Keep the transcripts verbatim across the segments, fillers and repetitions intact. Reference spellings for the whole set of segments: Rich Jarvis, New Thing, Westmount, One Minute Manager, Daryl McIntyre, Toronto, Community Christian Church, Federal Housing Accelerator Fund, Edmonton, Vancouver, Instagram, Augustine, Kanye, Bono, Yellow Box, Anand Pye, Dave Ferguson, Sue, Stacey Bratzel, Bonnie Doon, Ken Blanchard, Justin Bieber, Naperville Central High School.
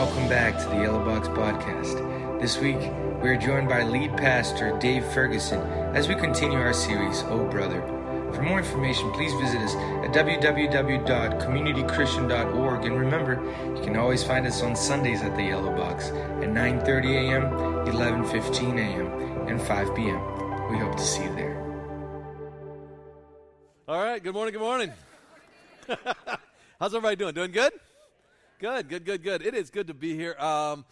Welcome back to the Yellow Box Podcast. This week, we are joined by lead pastor Dave Ferguson as we continue our series, Oh Brother. For more information, please visit us at w w w dot community christian dot org. And remember, you can always find us on Sundays at the Yellow Box at nine thirty a m, eleven fifteen a m, and five p m We hope to see you there. All right, good morning, good morning. How's everybody doing? Doing good? Good, good, good, good. It is good to be here. Um,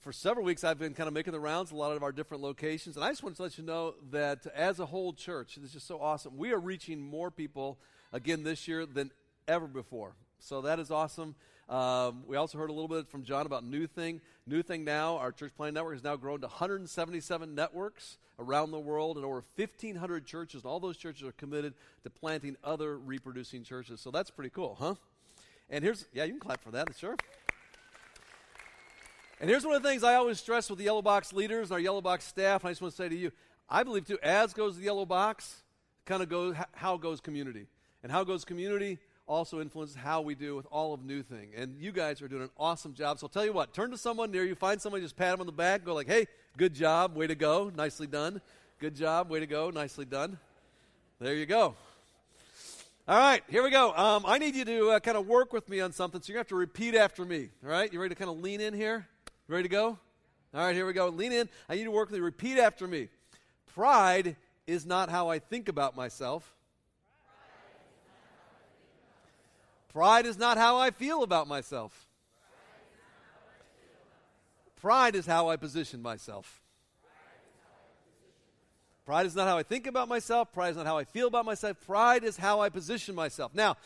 for several weeks, I've been kind of making the rounds, a lot of our different locations. And I just wanted to let you know that as a whole church, this is just so awesome. We are reaching more people again this year than ever before. So that is awesome. Um, we also heard a little bit from John about New Thing. New Thing now, our church planning network, has now grown to one hundred seventy-seven networks around the world and over fifteen hundred churches. And all those churches are committed to planting other reproducing churches. So that's pretty cool, huh? And here's, yeah, you can clap for that, sure. And here's one of the things I always stress with the Yellow Box leaders and our Yellow Box staff, and I just want to say to you, I believe too, as goes the Yellow Box, kind of goes, how goes community. And how goes community also influences how we do with all of New Thing. And you guys are doing an awesome job. So I'll tell you what, turn to someone near you, find somebody, just pat them on the back, go like, hey, good job, way to go, nicely done. Good job, way to go, nicely done. There you go. All right, here we go. Um, I need you to uh, kind of work with me on something, so you're going to have to repeat after me, all right? You ready to kind of lean in here? You ready to go? All right, here we go. Lean in. I need you to work with me. Repeat after me. Pride is not how I think about myself. Pride is not how I feel about myself. Pride is how I position myself. Pride is not how I think about myself. Pride is not how I feel about myself. Pride is how I position myself. Now,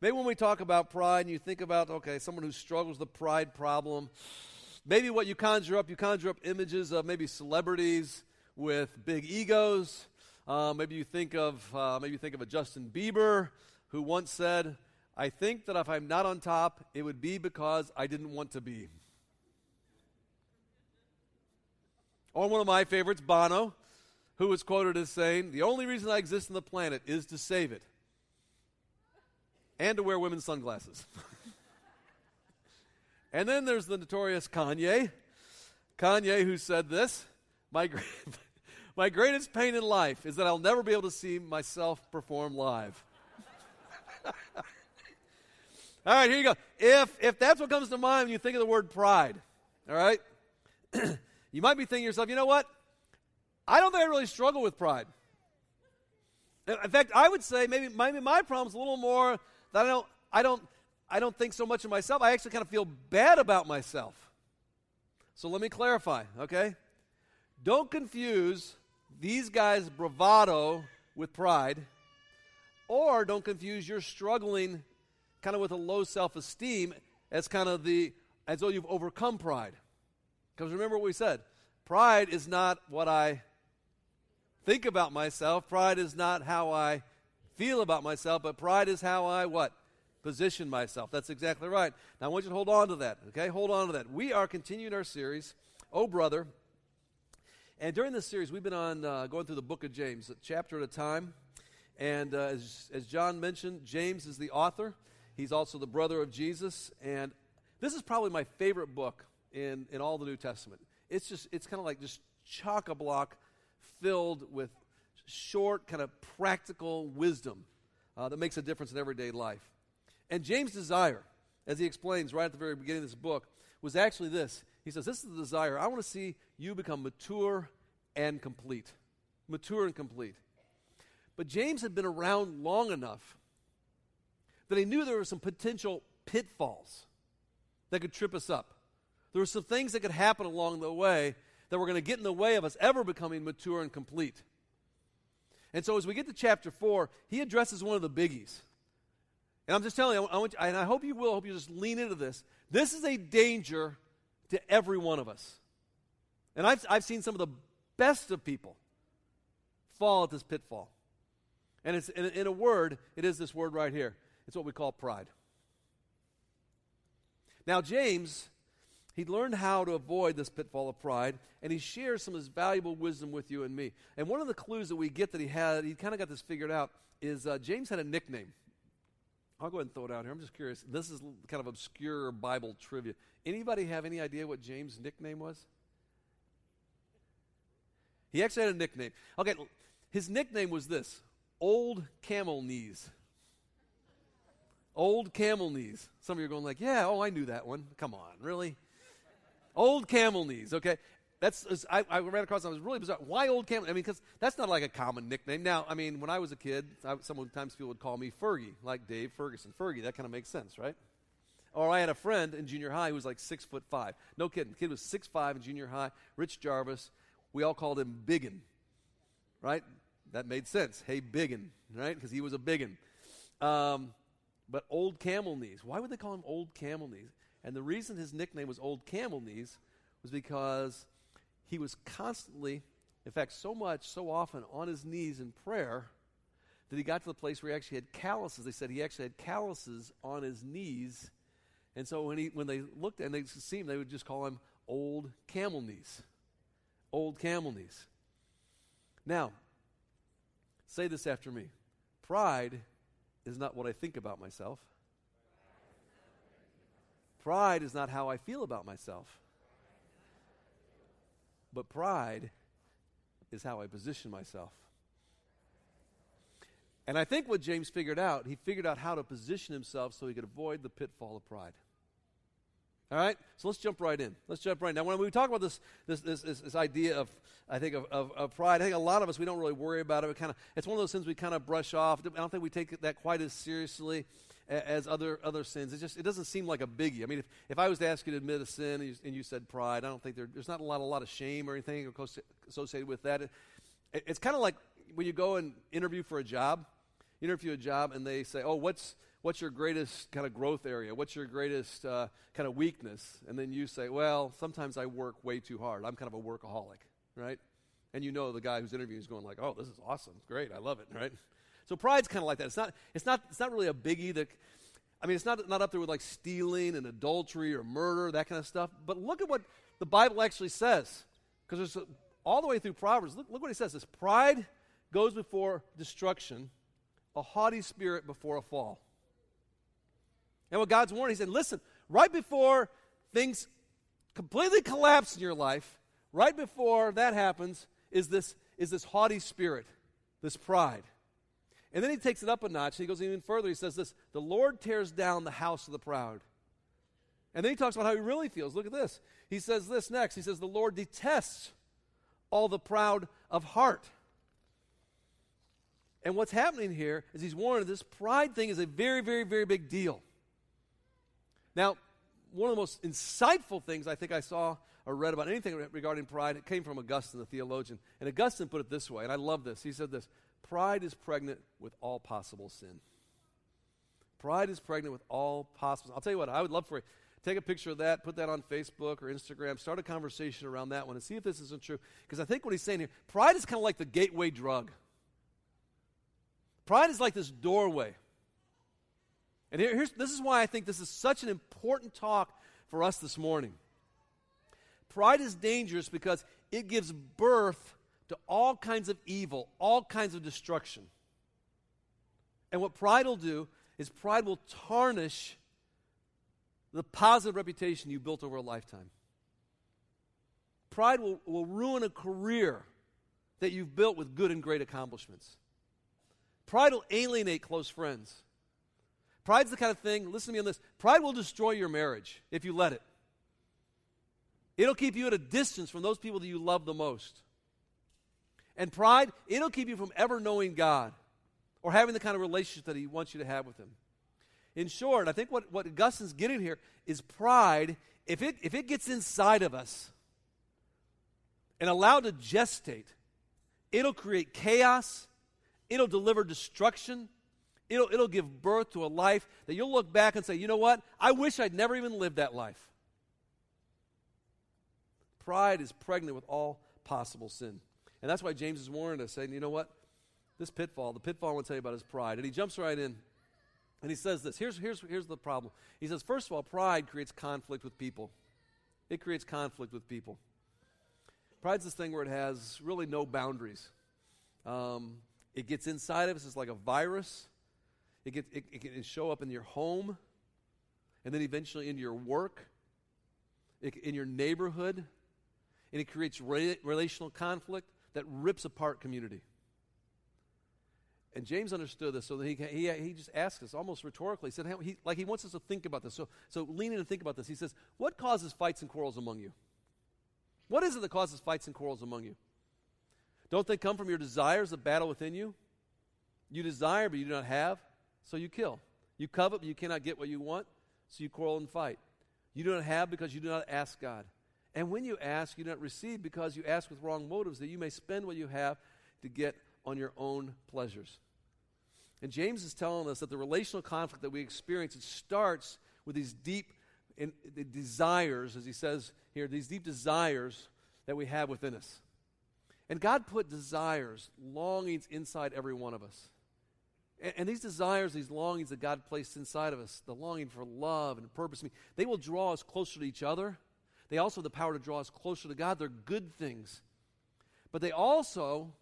maybe when we talk about pride and you think about, okay, someone who struggles with the pride problem, maybe what you conjure up, you conjure up images of maybe celebrities with big egos. Uh, maybe you think of uh, maybe you think of a Justin Bieber who once said, I think that if I'm not on top, it would be because I didn't want to be. Or one of my favorites, Bono, who was quoted as saying, the only reason I exist on the planet is to save it and to wear women's sunglasses. And then there's the notorious Kanye. Kanye, who said this, my, great, my greatest pain in life is that I'll never be able to see myself perform live. All right, here you go. If, if that's what comes to mind when you think of the word pride, all right, you might be thinking to yourself, you know what? I don't think I really struggle with pride. In fact, I would say maybe my, my problem is a little more that I don't, I don't, I don't think so much of myself. I actually kind of feel bad about myself. So let me clarify, okay? Don't confuse these guys' bravado with pride, or don't confuse your struggling kind of with a low self-esteem as kind of the, as though you've overcome pride. Because remember what we said, pride is not what I think about myself. Pride is not how I feel about myself, but pride is how I what? Position myself. That's exactly right. Now I want you to hold on to that, okay? Hold on to that. We are continuing our series, Oh Brother. And during this series, we've been on uh, going through the book of James, a chapter at a time. And uh, as, as John mentioned, James is the author. He's also the brother of Jesus. And this is probably my favorite book in, in all the New Testament. It's just, it's kind of like just chock-a-block filled with short, kind of practical wisdom uh, that makes a difference in everyday life. And James' desire, as he explains right at the very beginning of this book, was actually this. He says, this is the desire. I want to see you become mature and complete. Mature and complete. But James had been around long enough that he knew there were some potential pitfalls that could trip us up. There were some things that could happen along the way that were going to get in the way of us ever becoming mature and complete. And so as we get to chapter four, he addresses one of the biggies. And I'm just telling you, I want you, and I hope you will, I hope you just lean into this. This is a danger to every one of us. And I've, I've seen some of the best of people fall at this pitfall. And it's in, in a word, it is this word right here. It's what we call pride. Now James, he learned how to avoid this pitfall of pride, and he shares some of his valuable wisdom with you and me. And one of the clues that we get that he had, he kind of got this figured out, is uh, James had a nickname. I'll go ahead and throw it out here. I'm just curious. This is kind of obscure Bible trivia. Anybody have any idea what James' nickname was? He actually had a nickname. Okay, his nickname was this, Old Camel Knees. Old Camel Knees. Some of you are going like, yeah, oh, I knew that one. Come on, really? Old Camel Knees, okay. That's I, I ran across and I was really bizarre. Why Old Camel? I mean, because that's not like a common nickname. Now, I mean, when I was a kid, I, sometimes people would call me Fergie, like Dave Ferguson. Fergie, that kind of makes sense, right? Or I had a friend in junior high who was like six foot five. No kidding. The kid was six five in junior high, Rich Jarvis. We all called him Biggin, right? That made sense. Hey, Biggin, right? Because he was a Biggin. Um, but Old Camel Knees. Why would they call him Old Camel Knees? And the reason his nickname was Old Camel Knees was because he was constantly, in fact, so much, so often on his knees in prayer that he got to the place where he actually had calluses. They said he actually had calluses on his knees. And so when he, when they looked and they see him, they would just call him Old Camel Knees. Old Camel Knees. Now, say this after me. Pride is not what I think about myself. Pride is not how I feel about myself. But pride is how I position myself. And I think what James figured out, he figured out how to position himself so he could avoid the pitfall of pride. All right, so let's jump right in. Let's jump right in. Now, when we talk about this, this, this, this, this idea of, I think, of, of, of pride, I think a lot of us, we don't really worry about it. We kind of, it's one of those things we kind of brush off. I don't think we take that quite as seriously as other other sins. It just, it doesn't seem like a biggie. I mean, if, if I was to ask you to admit a sin and you, and you said pride, I don't think there, there's not a lot, a lot of shame or anything associated with that. It, it's kind of like when you go and interview for a job, you interview a job, and they say, oh, what's What's your greatest kind of growth area? What's your greatest uh, kind of weakness? And then you say, well, sometimes I work way too hard. I'm kind of a workaholic, right? And you know the guy who's interviewing is going like, oh, this is awesome. It's great. I love it, right? So pride's kind of like that. It's not It's not. It's not really a biggie. That, I mean, it's not, not up there with like stealing and adultery or murder, that kind of stuff. But look at what the Bible actually says. Because there's all the way through Proverbs, look, look what it says. This pride goes before destruction, a haughty spirit before a fall. And what God's warning, he said, listen, right before things completely collapse in your life, right before that happens, is this is this haughty spirit, this pride. And then he takes it up a notch. He goes even further. He says this, the Lord tears down the house of the proud. And then he talks about how he really feels. Look at this. He says this next. He says, the Lord detests all the proud of heart. And what's happening here is he's warning this pride thing is a very, very, very big deal. Now, one of the most insightful things I think I saw or read about anything regarding pride, it came from Augustine, the theologian. And Augustine put it this way, and I love this. He said this, pride is pregnant with all possible sin. Pride is pregnant with all possible sin. I'll tell you what, I would love for you to take a picture of that, put that on Facebook or Instagram, start a conversation around that one and see if this isn't true. Because I think what he's saying here, pride is kind of like the gateway drug. Pride is like this doorway. And here, here's, this is why I think this is such an important talk for us this morning. Pride is dangerous because it gives birth to all kinds of evil, all kinds of destruction. And what pride will do is pride will tarnish the positive reputation you built over a lifetime. Pride will, will ruin a career that you've built with good and great accomplishments. Pride will alienate close friends. Pride's the kind of thing, listen to me on this, pride will destroy your marriage if you let it. It'll keep you at a distance from those people that you love the most. And pride, it'll keep you from ever knowing God or having the kind of relationship that he wants you to have with him. In short, I think what, what Augustine's getting here is pride, if it, if it gets inside of us and allowed to gestate, it'll create chaos, it'll deliver destruction, It'll, it'll give birth to a life that you'll look back and say, you know what? I wish I'd never even lived that life. Pride is pregnant with all possible sin. And that's why James is warning us, saying, you know what? This pitfall, the pitfall I want to tell you about is pride. And he jumps right in, and he says this. Here's, here's, here's the problem. He says, first of all, pride creates conflict with people. It creates conflict with people. Pride's this thing where it has really no boundaries. Um, it gets inside of us. It's like a virus. It gets it, it can show up in your home, and then eventually in your work, it, in your neighborhood, and it creates re- relational conflict that rips apart community. And James understood this, so that he he, he just asked us almost rhetorically. He said, he, like he wants us to think about this. So, so lean in and think about this. He says, what causes fights and quarrels among you? What is it that causes fights and quarrels among you? Don't they come from your desires of battle within you? You desire, but you do not have, so you kill. You covet, but you cannot get what you want, so you quarrel and fight. You do not have because you do not ask God. And when you ask, you do not receive because you ask with wrong motives, that you may spend what you have to get on your own pleasures. And James is telling us that the relational conflict that we experience, it starts with these deep in, the desires, as he says here, these deep desires that we have within us. And God put desires, longings inside every one of us. And, and these desires, these longings that God placed inside of us, the longing for love and purpose, I mean, they will draw us closer to each other. They also have the power to draw us closer to God. They're good things. But they also,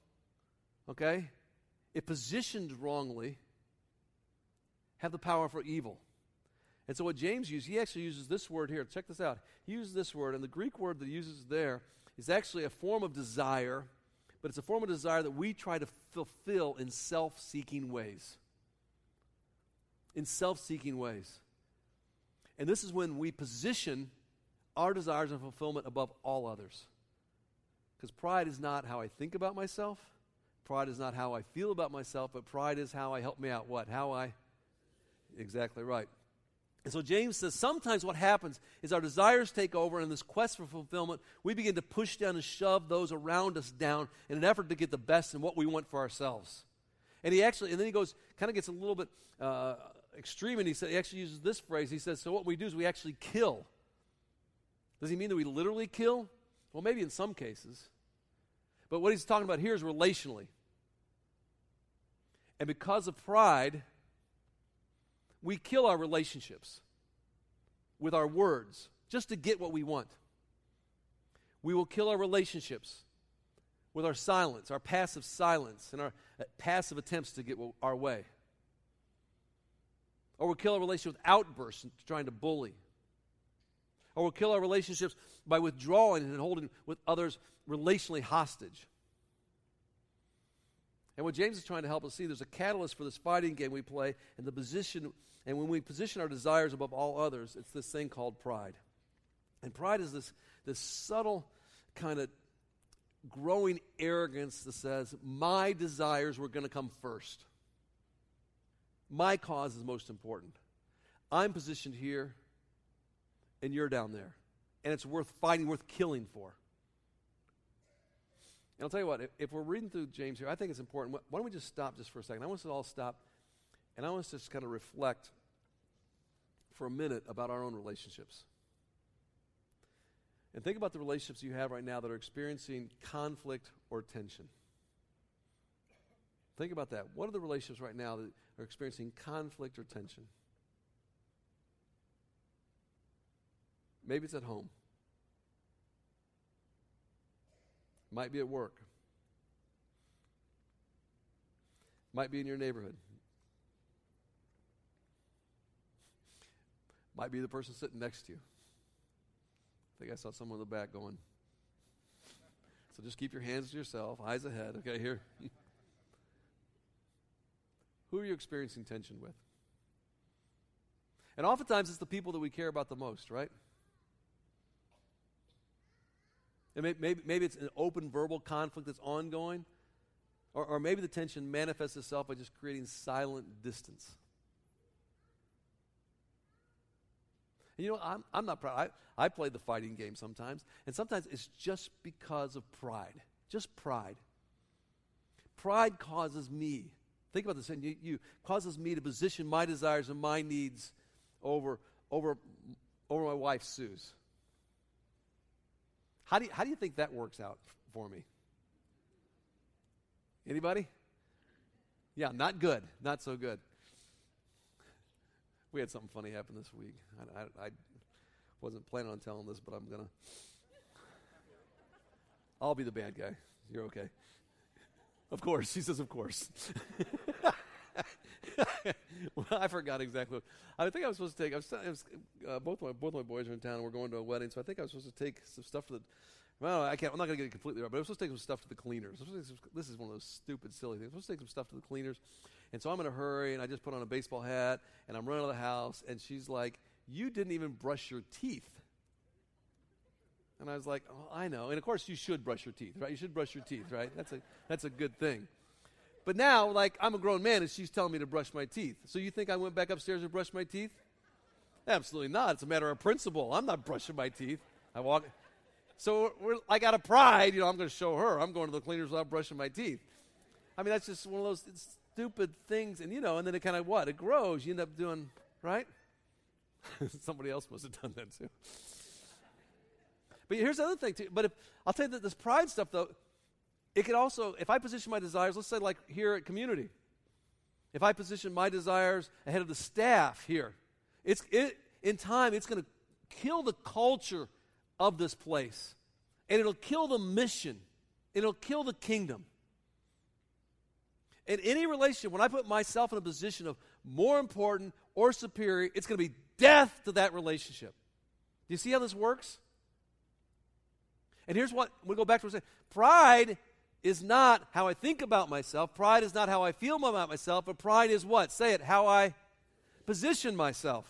okay, if positioned wrongly, have the power for evil. And so what James used, he actually uses this word here. Check this out. He uses this word, and the Greek word that he uses there is actually a form of desire, but it's a form of desire that we try to fulfill in self-seeking ways. In self-seeking ways. And this is when we position our desires and fulfillment above all others. Because pride is not how I think about myself. Pride is not how I feel about myself, but pride is how I help me out. What? How I? Exactly right. And so James says sometimes what happens is our desires take over, and in this quest for fulfillment, we begin to push down and shove those around us down in an effort to get the best in what we want for ourselves. And he actually, and then he goes, kind of gets a little bit uh, extreme, and he, said, he actually uses this phrase. He says, so what we do is we actually kill. Does he mean that we literally kill? Well, maybe in some cases. But what he's talking about here is relationally. And because of pride, we kill our relationships with our words just to get what we want. We will kill our relationships with our silence, our passive silence, and our passive attempts to get our way. Or we'll kill our relationship with outbursts and trying to bully. Or we'll kill our relationships by withdrawing and holding with others relationally hostage. And what James is trying to help us see, there's a catalyst for this fighting game we play, and the position, and when we position our desires above all others, it's this thing called pride. And pride is this, this subtle kind of growing arrogance that says, my desires were going to come first. My cause is most important. I'm positioned here, and you're down there. And it's worth fighting, worth killing for. And I'll tell you what, if, if we're reading through James here, I think it's important. Why don't we just stop just for a second? I want us to all stop, and I want us to just kind of reflect for a minute about our own relationships. And think about the relationships you have right now that are experiencing conflict or tension. Think about that. What are the relationships right now that are experiencing conflict or tension? Maybe it's at home. Might be at work. Might be in your neighborhood. Might be the person sitting next to you. I think I saw someone in the back going. So just keep your hands to yourself, eyes ahead. Okay, here. Who are you experiencing tension with? And oftentimes it's the people that we care about the most, right? And maybe, maybe, maybe it's an open verbal conflict that's ongoing. Or, or maybe the tension manifests itself by just creating silent distance. And you know, I'm, I'm not proud. I, I play the fighting game sometimes. And sometimes it's just because of pride. Just pride. Pride causes me, think about this, and you, you causes me to position my desires and my needs over, over, over my wife, Sue's. How do you, how do you think that works out f- for me? Anybody? Yeah, not good. Not so good. We had something funny happen this week. I, I, I wasn't planning on telling this, but I'm going to. I'll be the bad guy. You're okay. Of course. He says, of course. Well, I forgot exactly. I think I was supposed to take, I was, I was, uh, both, my, both my boys are in town and we're going to a wedding, so I think I was supposed to take some stuff to the, well, I can't, I'm not going to get it completely right, but I was supposed to take some stuff to the cleaners. To some, this is one of those stupid, silly things. I was supposed to take some stuff to the cleaners, and so I'm in a hurry, and I just put on a baseball hat, and I'm running out of the house, and she's like, you didn't even brush your teeth. And I was like, oh, I know. And, of course, you should brush your teeth, right? You should brush your teeth, right? That's a that's a good thing. But now, like, I'm a grown man, and she's telling me to brush my teeth. So you think I went back upstairs and brushed my teeth? Absolutely not. It's a matter of principle. I'm not brushing my teeth. I walk. So we're, I got a pride. You know, I'm going to show her. I'm going to the cleaners without brushing my teeth. I mean, that's just one of those stupid things. And, you know, and then it kind of what? It grows. You end up doing, right? Somebody else must have done that, too. But here's the other thing, too. But if, I'll tell you that this pride stuff, though, it could also, if I position my desires, let's say like here at Community, if I position my desires ahead of the staff here, it's it, in time, it's going to kill the culture of this place, and it'll kill the mission, it'll kill the kingdom. In any relationship, when I put myself in a position of more important or superior, it's going to be death to that relationship. Do you see how this works? And here's what, we go back to what I said. Pride is not how I think about myself. Pride is not how I feel about myself. But pride is what? Say it, how I position myself.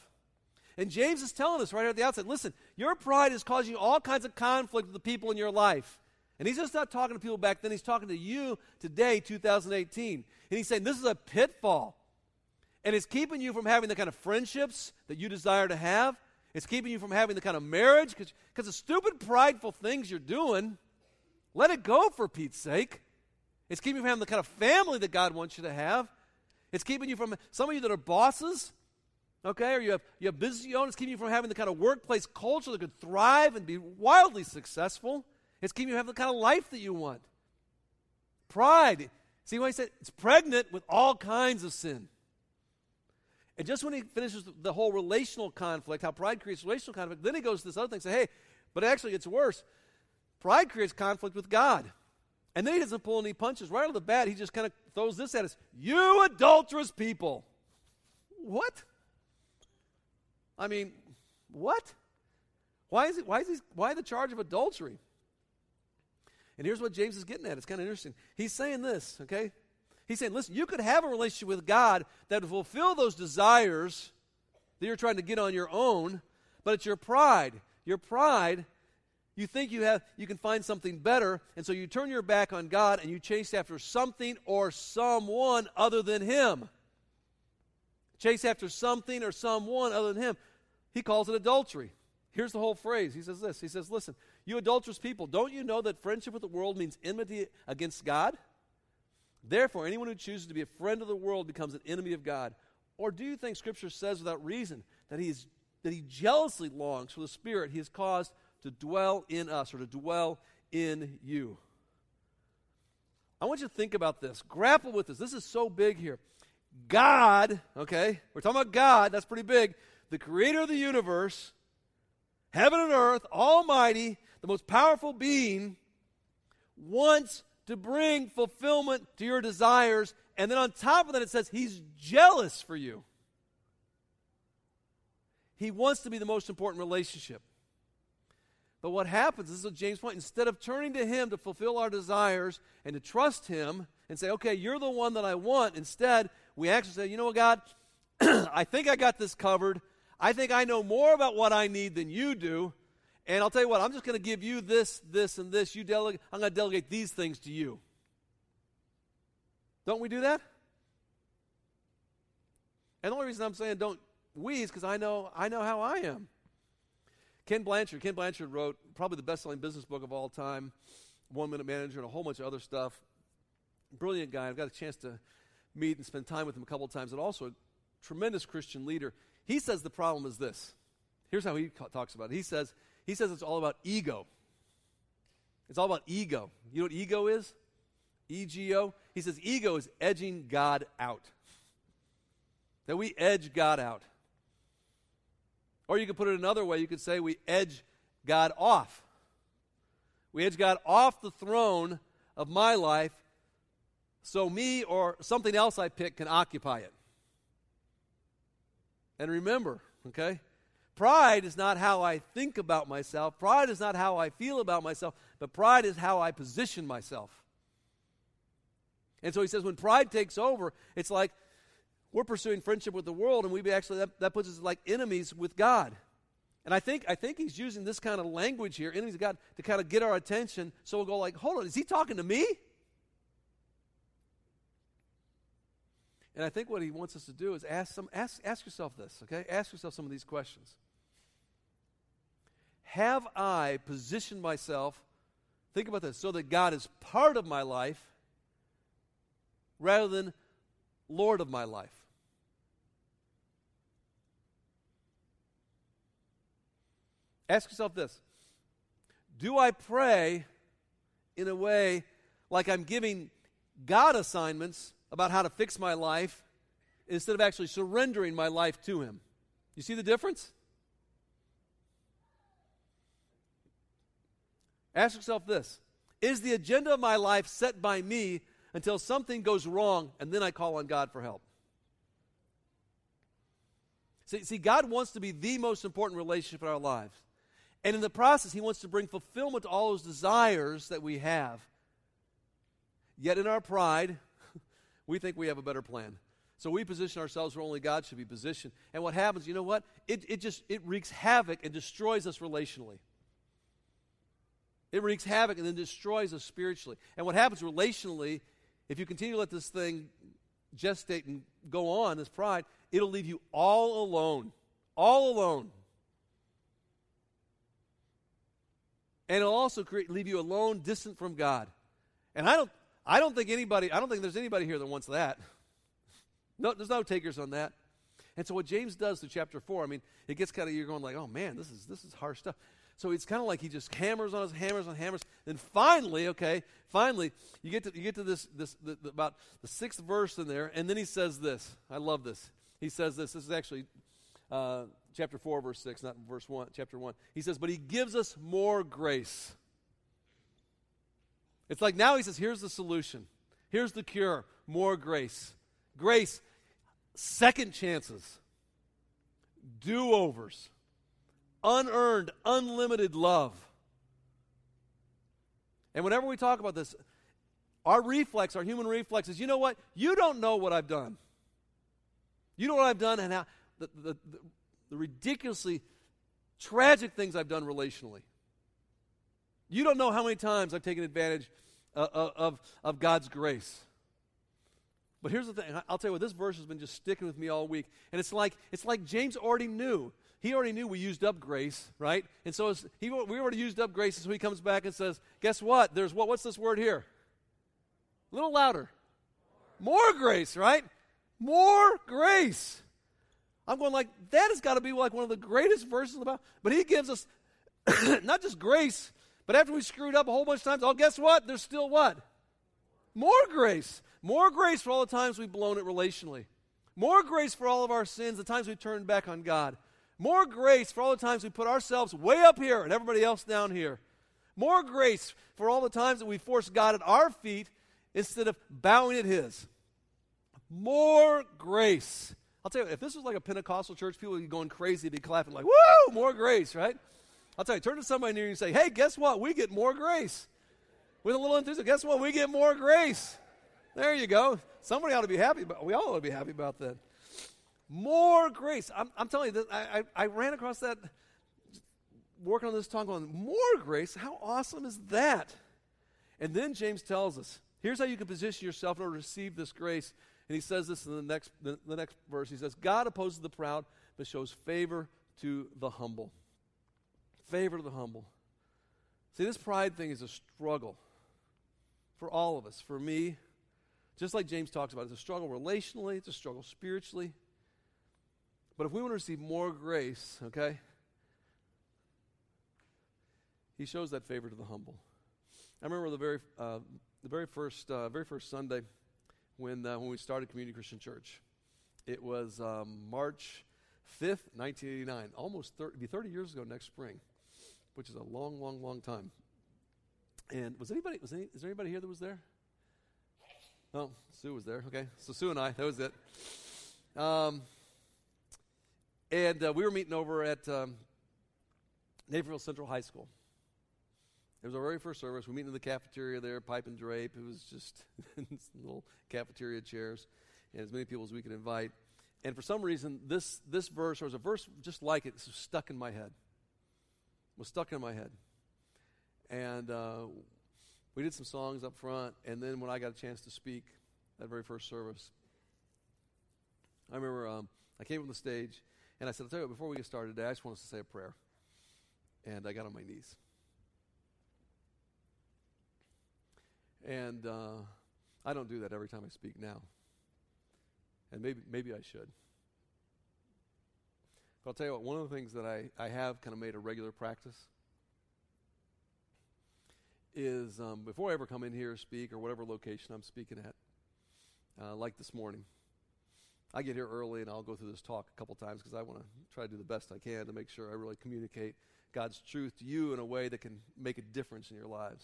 And James is telling us right here at the outset, listen, your pride is causing you all kinds of conflict with the people in your life. And he's just not talking to people back then. He's talking to you today, two thousand eighteen. And he's saying this is a pitfall. And it's keeping you from having the kind of friendships that you desire to have. It's keeping you from having the kind of marriage, because the stupid, prideful things you're doing, let it go for Pete's sake. It's keeping you from having the kind of family that God wants you to have. It's keeping you from, some of you that are bosses, okay, or you have, you have business you own, it's keeping you from having the kind of workplace culture that could thrive and be wildly successful. It's keeping you from having the kind of life that you want. Pride. See what he said? It's pregnant with all kinds of sin. And just when he finishes the whole relational conflict, how pride creates relational conflict, then he goes to this other thing and says, hey, but actually it's worse. Pride creates conflict with God. And then he doesn't pull any punches. Right off the bat, he just kind of throws this at us. You adulterous people. What? I mean, what? Why is it, why is he, why the charge of adultery? And here's what James is getting at. It's kind of interesting. He's saying this, okay? He's saying, listen, you could have a relationship with God that would fulfill those desires that you're trying to get on your own, but it's your pride. Your pride, you think you have, you can find something better, and so you turn your back on God and you chase after something or someone other than Him. Chase after something or someone other than Him. He calls it adultery. Here's the whole phrase. He says this. He says, listen, you adulterous people, don't you know that friendship with the world means enmity against God? Therefore, anyone who chooses to be a friend of the world becomes an enemy of God. Or do you think Scripture says without reason that he is that he jealously longs for the Spirit he has caused to dwell in us or to dwell in you? I want you to think about this. Grapple with this. This is so big here. God, okay, we're talking about God. That's pretty big. The creator of the universe, heaven and earth, almighty, the most powerful being, wants to bring fulfillment to your desires. And then on top of that, it says he's jealous for you. He wants to be the most important relationship. But what happens, this is James' point, instead of turning to him to fulfill our desires and to trust him and say, okay, you're the one that I want, instead, we actually say, you know what, God, I think I got this covered. I think I know more about what I need than you do. And I'll tell you what, I'm just going to give you this, this, and this. You delegate. I'm going to delegate these things to you. Don't we do that? And the only reason I'm saying don't we is because I know I know how I am. Ken Blanchard. Ken Blanchard wrote probably the best-selling business book of all time, One Minute Manager, and a whole bunch of other stuff. Brilliant guy. I've got a chance to meet and spend time with him a couple of times, and also a tremendous Christian leader. He says the problem is this. Here's how he ca- talks about it. He says... He says it's all about ego. It's all about ego. You know what ego is? E G O. He says ego is edging God out. That we edge God out. Or you could put it another way. You could say we edge God off. We edge God off the throne of my life so me or something else I pick can occupy it. And remember, okay, pride is not how I think about myself. Pride is not how I feel about myself. But pride is how I position myself. And so he says when pride takes over, it's like we're pursuing friendship with the world, and we actually that, that puts us like enemies with God. And I think I think he's using this kind of language here, enemies of God, to kind of get our attention. So we'll go like, hold on, is he talking to me? And I think what he wants us to do is ask some ask ask yourself this, okay? Ask yourself some of these questions. Have I positioned myself, think about this, so that God is part of my life rather than Lord of my life? Ask yourself this. Do I pray in a way like I'm giving God assignments about how to fix my life instead of actually surrendering my life to Him? You see the difference? Ask yourself this. Is the agenda of my life set by me until something goes wrong and then I call on God for help? See, see, God wants to be the most important relationship in our lives. And in the process, He wants to bring fulfillment to all those desires that we have. Yet in our pride, we think we have a better plan. So we position ourselves where only God should be positioned. And what happens, you know what? It, it just, it wreaks havoc and destroys us relationally. It wreaks havoc and then destroys us spiritually. And what happens relationally, if you continue to let this thing gestate and go on, this pride, it'll leave you all alone. All alone. And it'll also create, leave you alone, distant from God. And I don't... I don't think anybody, I don't think there's anybody here that wants that. No, there's no takers on that. And so what James does through chapter four, I mean, it gets kind of, you're going like, oh man, this is this is harsh stuff. So it's kind of like he just hammers on his hammers on hammers. Then finally, okay, finally, you get to you get to this this the, the, about the sixth verse in there, and then he says this. I love this. He says this. This is actually uh, chapter four, verse six, not verse one. Chapter one. He says, "But He gives us more grace." It's like now he says, here's the solution. Here's the cure. More grace. Grace, second chances, do-overs, unearned, unlimited love. And whenever we talk about this, our reflex, our human reflex is, you know what? You don't know what I've done. You know what I've done and how the, the, the, the ridiculously tragic things I've done relationally. You don't know how many times I've taken advantage uh, of, of God's grace. But here's the thing. I'll tell you what, this verse has been just sticking with me all week. And it's like it's like James already knew. He already knew we used up grace, right? And so he, we already used up grace, and so he comes back and says, guess what? There's what? What's this word here? A little louder. More grace, right? More grace. I'm going like, that has got to be like one of the greatest verses about. But he gives us not just grace, but after we screwed up a whole bunch of times, oh, guess what? There's still what? More grace. More grace for all the times we've blown it relationally. More grace for all of our sins, the times we've turned back on God. More grace for all the times we put ourselves way up here and everybody else down here. More grace for all the times that we forced God at our feet instead of bowing at His. More grace. I'll tell you, if this was like a Pentecostal church, people would be going crazy, be clapping like, woo, more grace, right? I'll tell you, turn to somebody near you and say, hey, guess what? We get more grace. With a little enthusiasm, guess what? We get more grace. There you go. Somebody ought to be happy about, we all ought to be happy about that. More grace. I'm, I'm telling you, I, I, I ran across that, working on this talk going, more grace? How awesome is that? And then James tells us, here's how you can position yourself in order to receive this grace. And he says this in the next, the, the next verse. He says, God opposes the proud, but shows favor to the humble. Favor to the humble. See, this pride thing is a struggle for all of us. For me, just like James talks about, it's a struggle relationally, it's a struggle spiritually. But if we want to receive more grace, okay, He shows that favor to the humble. I remember the very, uh, the very first, uh, very first Sunday when uh, when we started Community Christian Church. It was um, March fifth, nineteen eighty-nine. Almost thirty, it'd be thirty years ago next spring, which is a long, long, long time. And was anybody, was any, is there anybody here that was there? Oh, Sue was there. Okay, so Sue and I, that was it. Um, And uh, we were meeting over at um, Naperville Central High School. It was our very first service. We meet in the cafeteria there, pipe and drape. It was just little cafeteria chairs, and as many people as we could invite. And for some reason, this this verse, or was a verse just like it, was stuck in my head. It was stuck in my head. And uh, we did some songs up front, and then when I got a chance to speak that very first service, I remember um, I came from the stage, and I said, I'll tell you what, before we get started today, I just want us to say a prayer. And I got on my knees. And uh, I don't do that every time I speak now. And maybe maybe I should. But I'll tell you what, one of the things that I, I have kind of made a regular practice is um, before I ever come in here or speak or whatever location I'm speaking at, uh, like this morning, I get here early and I'll go through this talk a couple times because I want to try to do the best I can to make sure I really communicate God's truth to you in a way that can make a difference in your lives.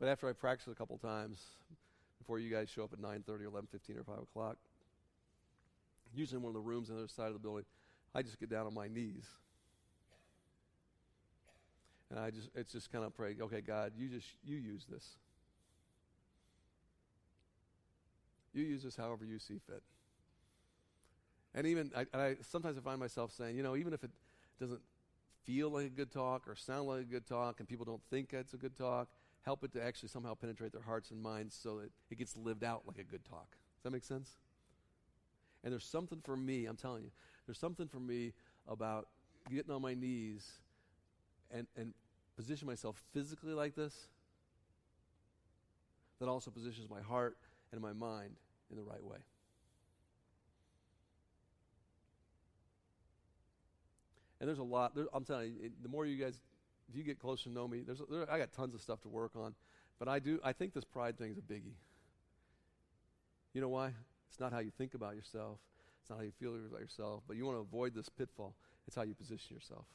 But after I practice it a couple times, before you guys show up at nine thirty or eleven fifteen or five o'clock, usually in one of the rooms on the other side of the building, I just get down on my knees. And I just, it's just kind of pray, okay, God, you just, you use this. You use this however you see fit. And even, I, and I sometimes I find myself saying, you know, even if it doesn't feel like a good talk or sound like a good talk and people don't think it's a good talk, help it to actually somehow penetrate their hearts and minds so that it gets lived out like a good talk. Does that make sense? And there's something for me, I'm telling you, there's something for me about getting on my knees and, and position myself physically like this that also positions my heart and my mind in the right way. And there's a lot, there, I'm telling you, it, the more you guys... If you get closer to know me, there's there, I got tons of stuff to work on, but I do. I think this pride thing is a biggie. You know why? It's not how you think about yourself. It's not how you feel about yourself. But you want to avoid this pitfall. It's how you position yourself.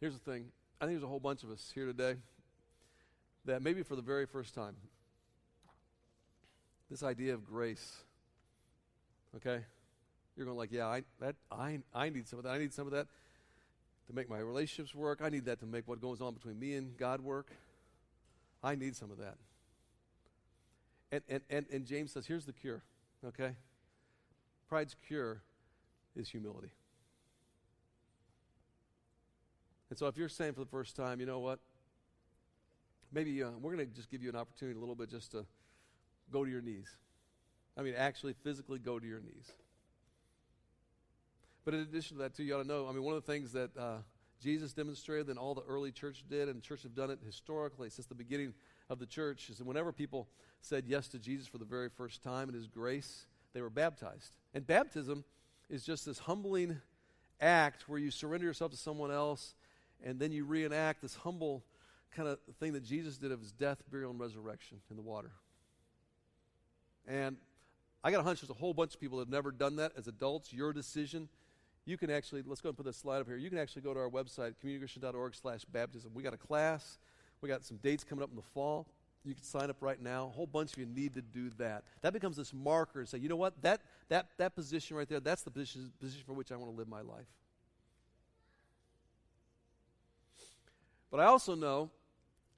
Here's the thing. I think there's a whole bunch of us here today that maybe for the very first time, this idea of grace. Okay. You're going like, yeah, I that I I need some of that. I need some of that to make my relationships work. I need that to make what goes on between me and God work. I need some of that. And and and, and James says, here's the cure, okay? Pride's cure is humility. And so if you're saying for the first time, you know what? Maybe uh, we're going to just give you an opportunity a little bit just to go to your knees. I mean, actually physically go to your knees. But in addition to that, too, you ought to know, I mean, one of the things that uh, Jesus demonstrated and all the early church did, and the church have done it historically since the beginning of the church, is that whenever people said yes to Jesus for the very first time in his grace, they were baptized. And baptism is just this humbling act where you surrender yourself to someone else, and then you reenact this humble kind of thing that Jesus did of his death, burial, and resurrection in the water. And I got a hunch there's a whole bunch of people that have never done that. As adults, your decision. You can actually, let's go and put this slide up here. You can actually go to our website, communitychristian.org slash baptism. We got a class. We got some dates coming up in the fall. You can sign up right now. A whole bunch of you need to do that. That becomes this marker and say, you know what, that that that position right there, that's the position, position for which I want to live my life. But I also know,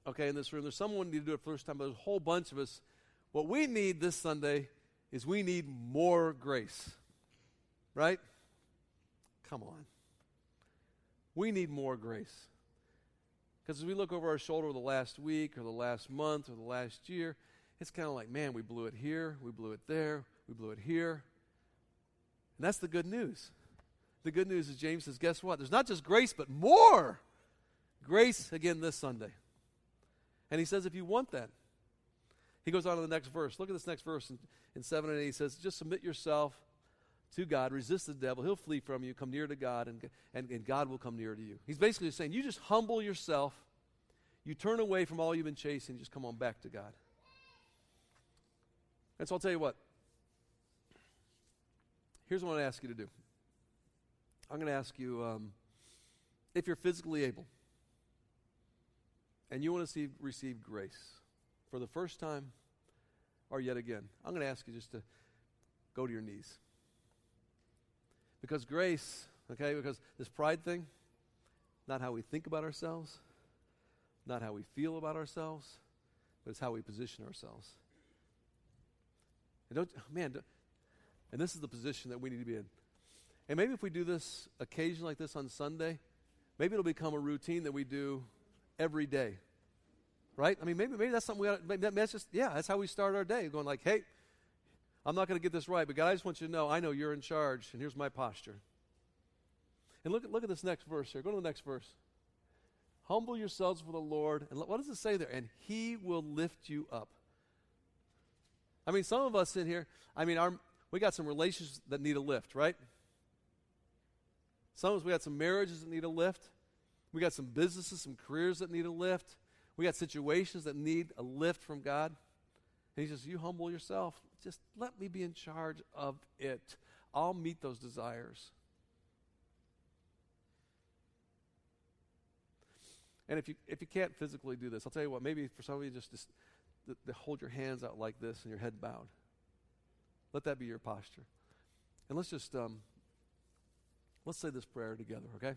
okay, in this room, there's someone who need to do it first time, but there's a whole bunch of us. What we need this Sunday is we need more grace, right? Come on. We need more grace. Because as we look over our shoulder the last week or the last month or the last year, it's kind of like, man, we blew it here, we blew it there, we blew it here. And that's the good news. The good news is James says, guess what? There's not just grace, but more grace again this Sunday. And he says, if you want that. He goes on to the next verse. Look at this next verse in, in seven and eight. He says, just submit yourself to God, resist the devil, he'll flee from you, come near to God, and, and, and God will come near to you. He's basically saying, you just humble yourself, you turn away from all you've been chasing, just come on back to God. And so I'll tell you what, here's what I'm going to ask you to do. I'm going to ask you, um, if you're physically able, and you want to see, receive grace for the first time, or yet again? I'm going to ask you just to go to your knees. Because grace, okay, because this pride thing, not how we think about ourselves, not how we feel about ourselves, but it's how we position ourselves. And don't, man, don't, and this is the position that we need to be in. And maybe if we do this occasion like this on Sunday, maybe it'll become a routine that we do every day, right? I mean, maybe maybe that's something we ought to, maybe that's just, yeah, that's how we start our day, going like, hey, I'm not going to get this right, but God, I just want you to know, I know you're in charge, and here's my posture. And look at, look at this next verse here. Go to the next verse. Humble yourselves before the Lord. And what does it say there? And he will lift you up. I mean, some of us in here, I mean, our we got some relationships that need a lift, right? Some of us, we got some marriages that need a lift. We got some businesses, some careers that need a lift. We got situations that need a lift from God. And he says, you humble yourself. Just let me be in charge of it. I'll meet those desires. And if you if you can't physically do this, I'll tell you what, maybe for some of you, just, just th- th- hold your hands out like this and your head bowed. Let that be your posture. And let's just, um, let's say this prayer together, okay?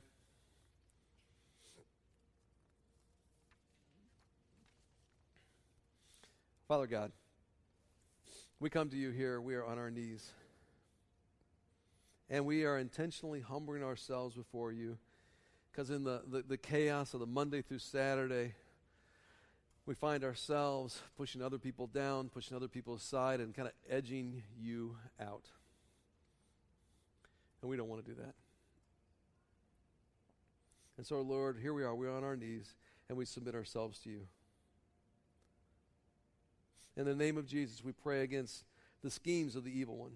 Father God, we come to you here, we are on our knees, and we are intentionally humbling ourselves before you, because in the, the, the chaos of the Monday through Saturday, we find ourselves pushing other people down, pushing other people aside, and kind of edging you out. And we don't want to do that. And so, Lord, here we are. We're on our knees, and we submit ourselves to you. In the name of Jesus, we pray against the schemes of the evil one.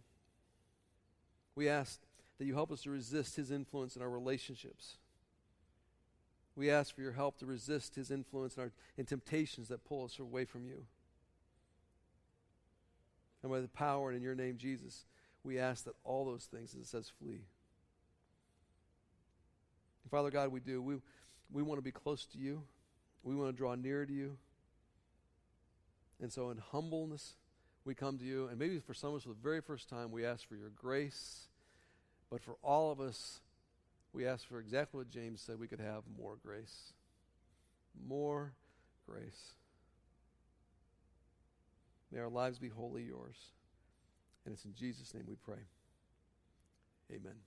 We ask that you help us to resist his influence in our relationships. We ask for your help to resist his influence and, our, and temptations that pull us away from you. And by the power and in your name, Jesus, we ask that all those things, as it says, flee. And Father God, we do. We, we want to be close to you. We want to draw near to you. And so in humbleness, we come to you. And maybe for some of us, for the very first time, we ask for your grace. But for all of us, we ask for exactly what James said we could have, more grace. More grace. May our lives be wholly yours. And it's in Jesus' name we pray. Amen.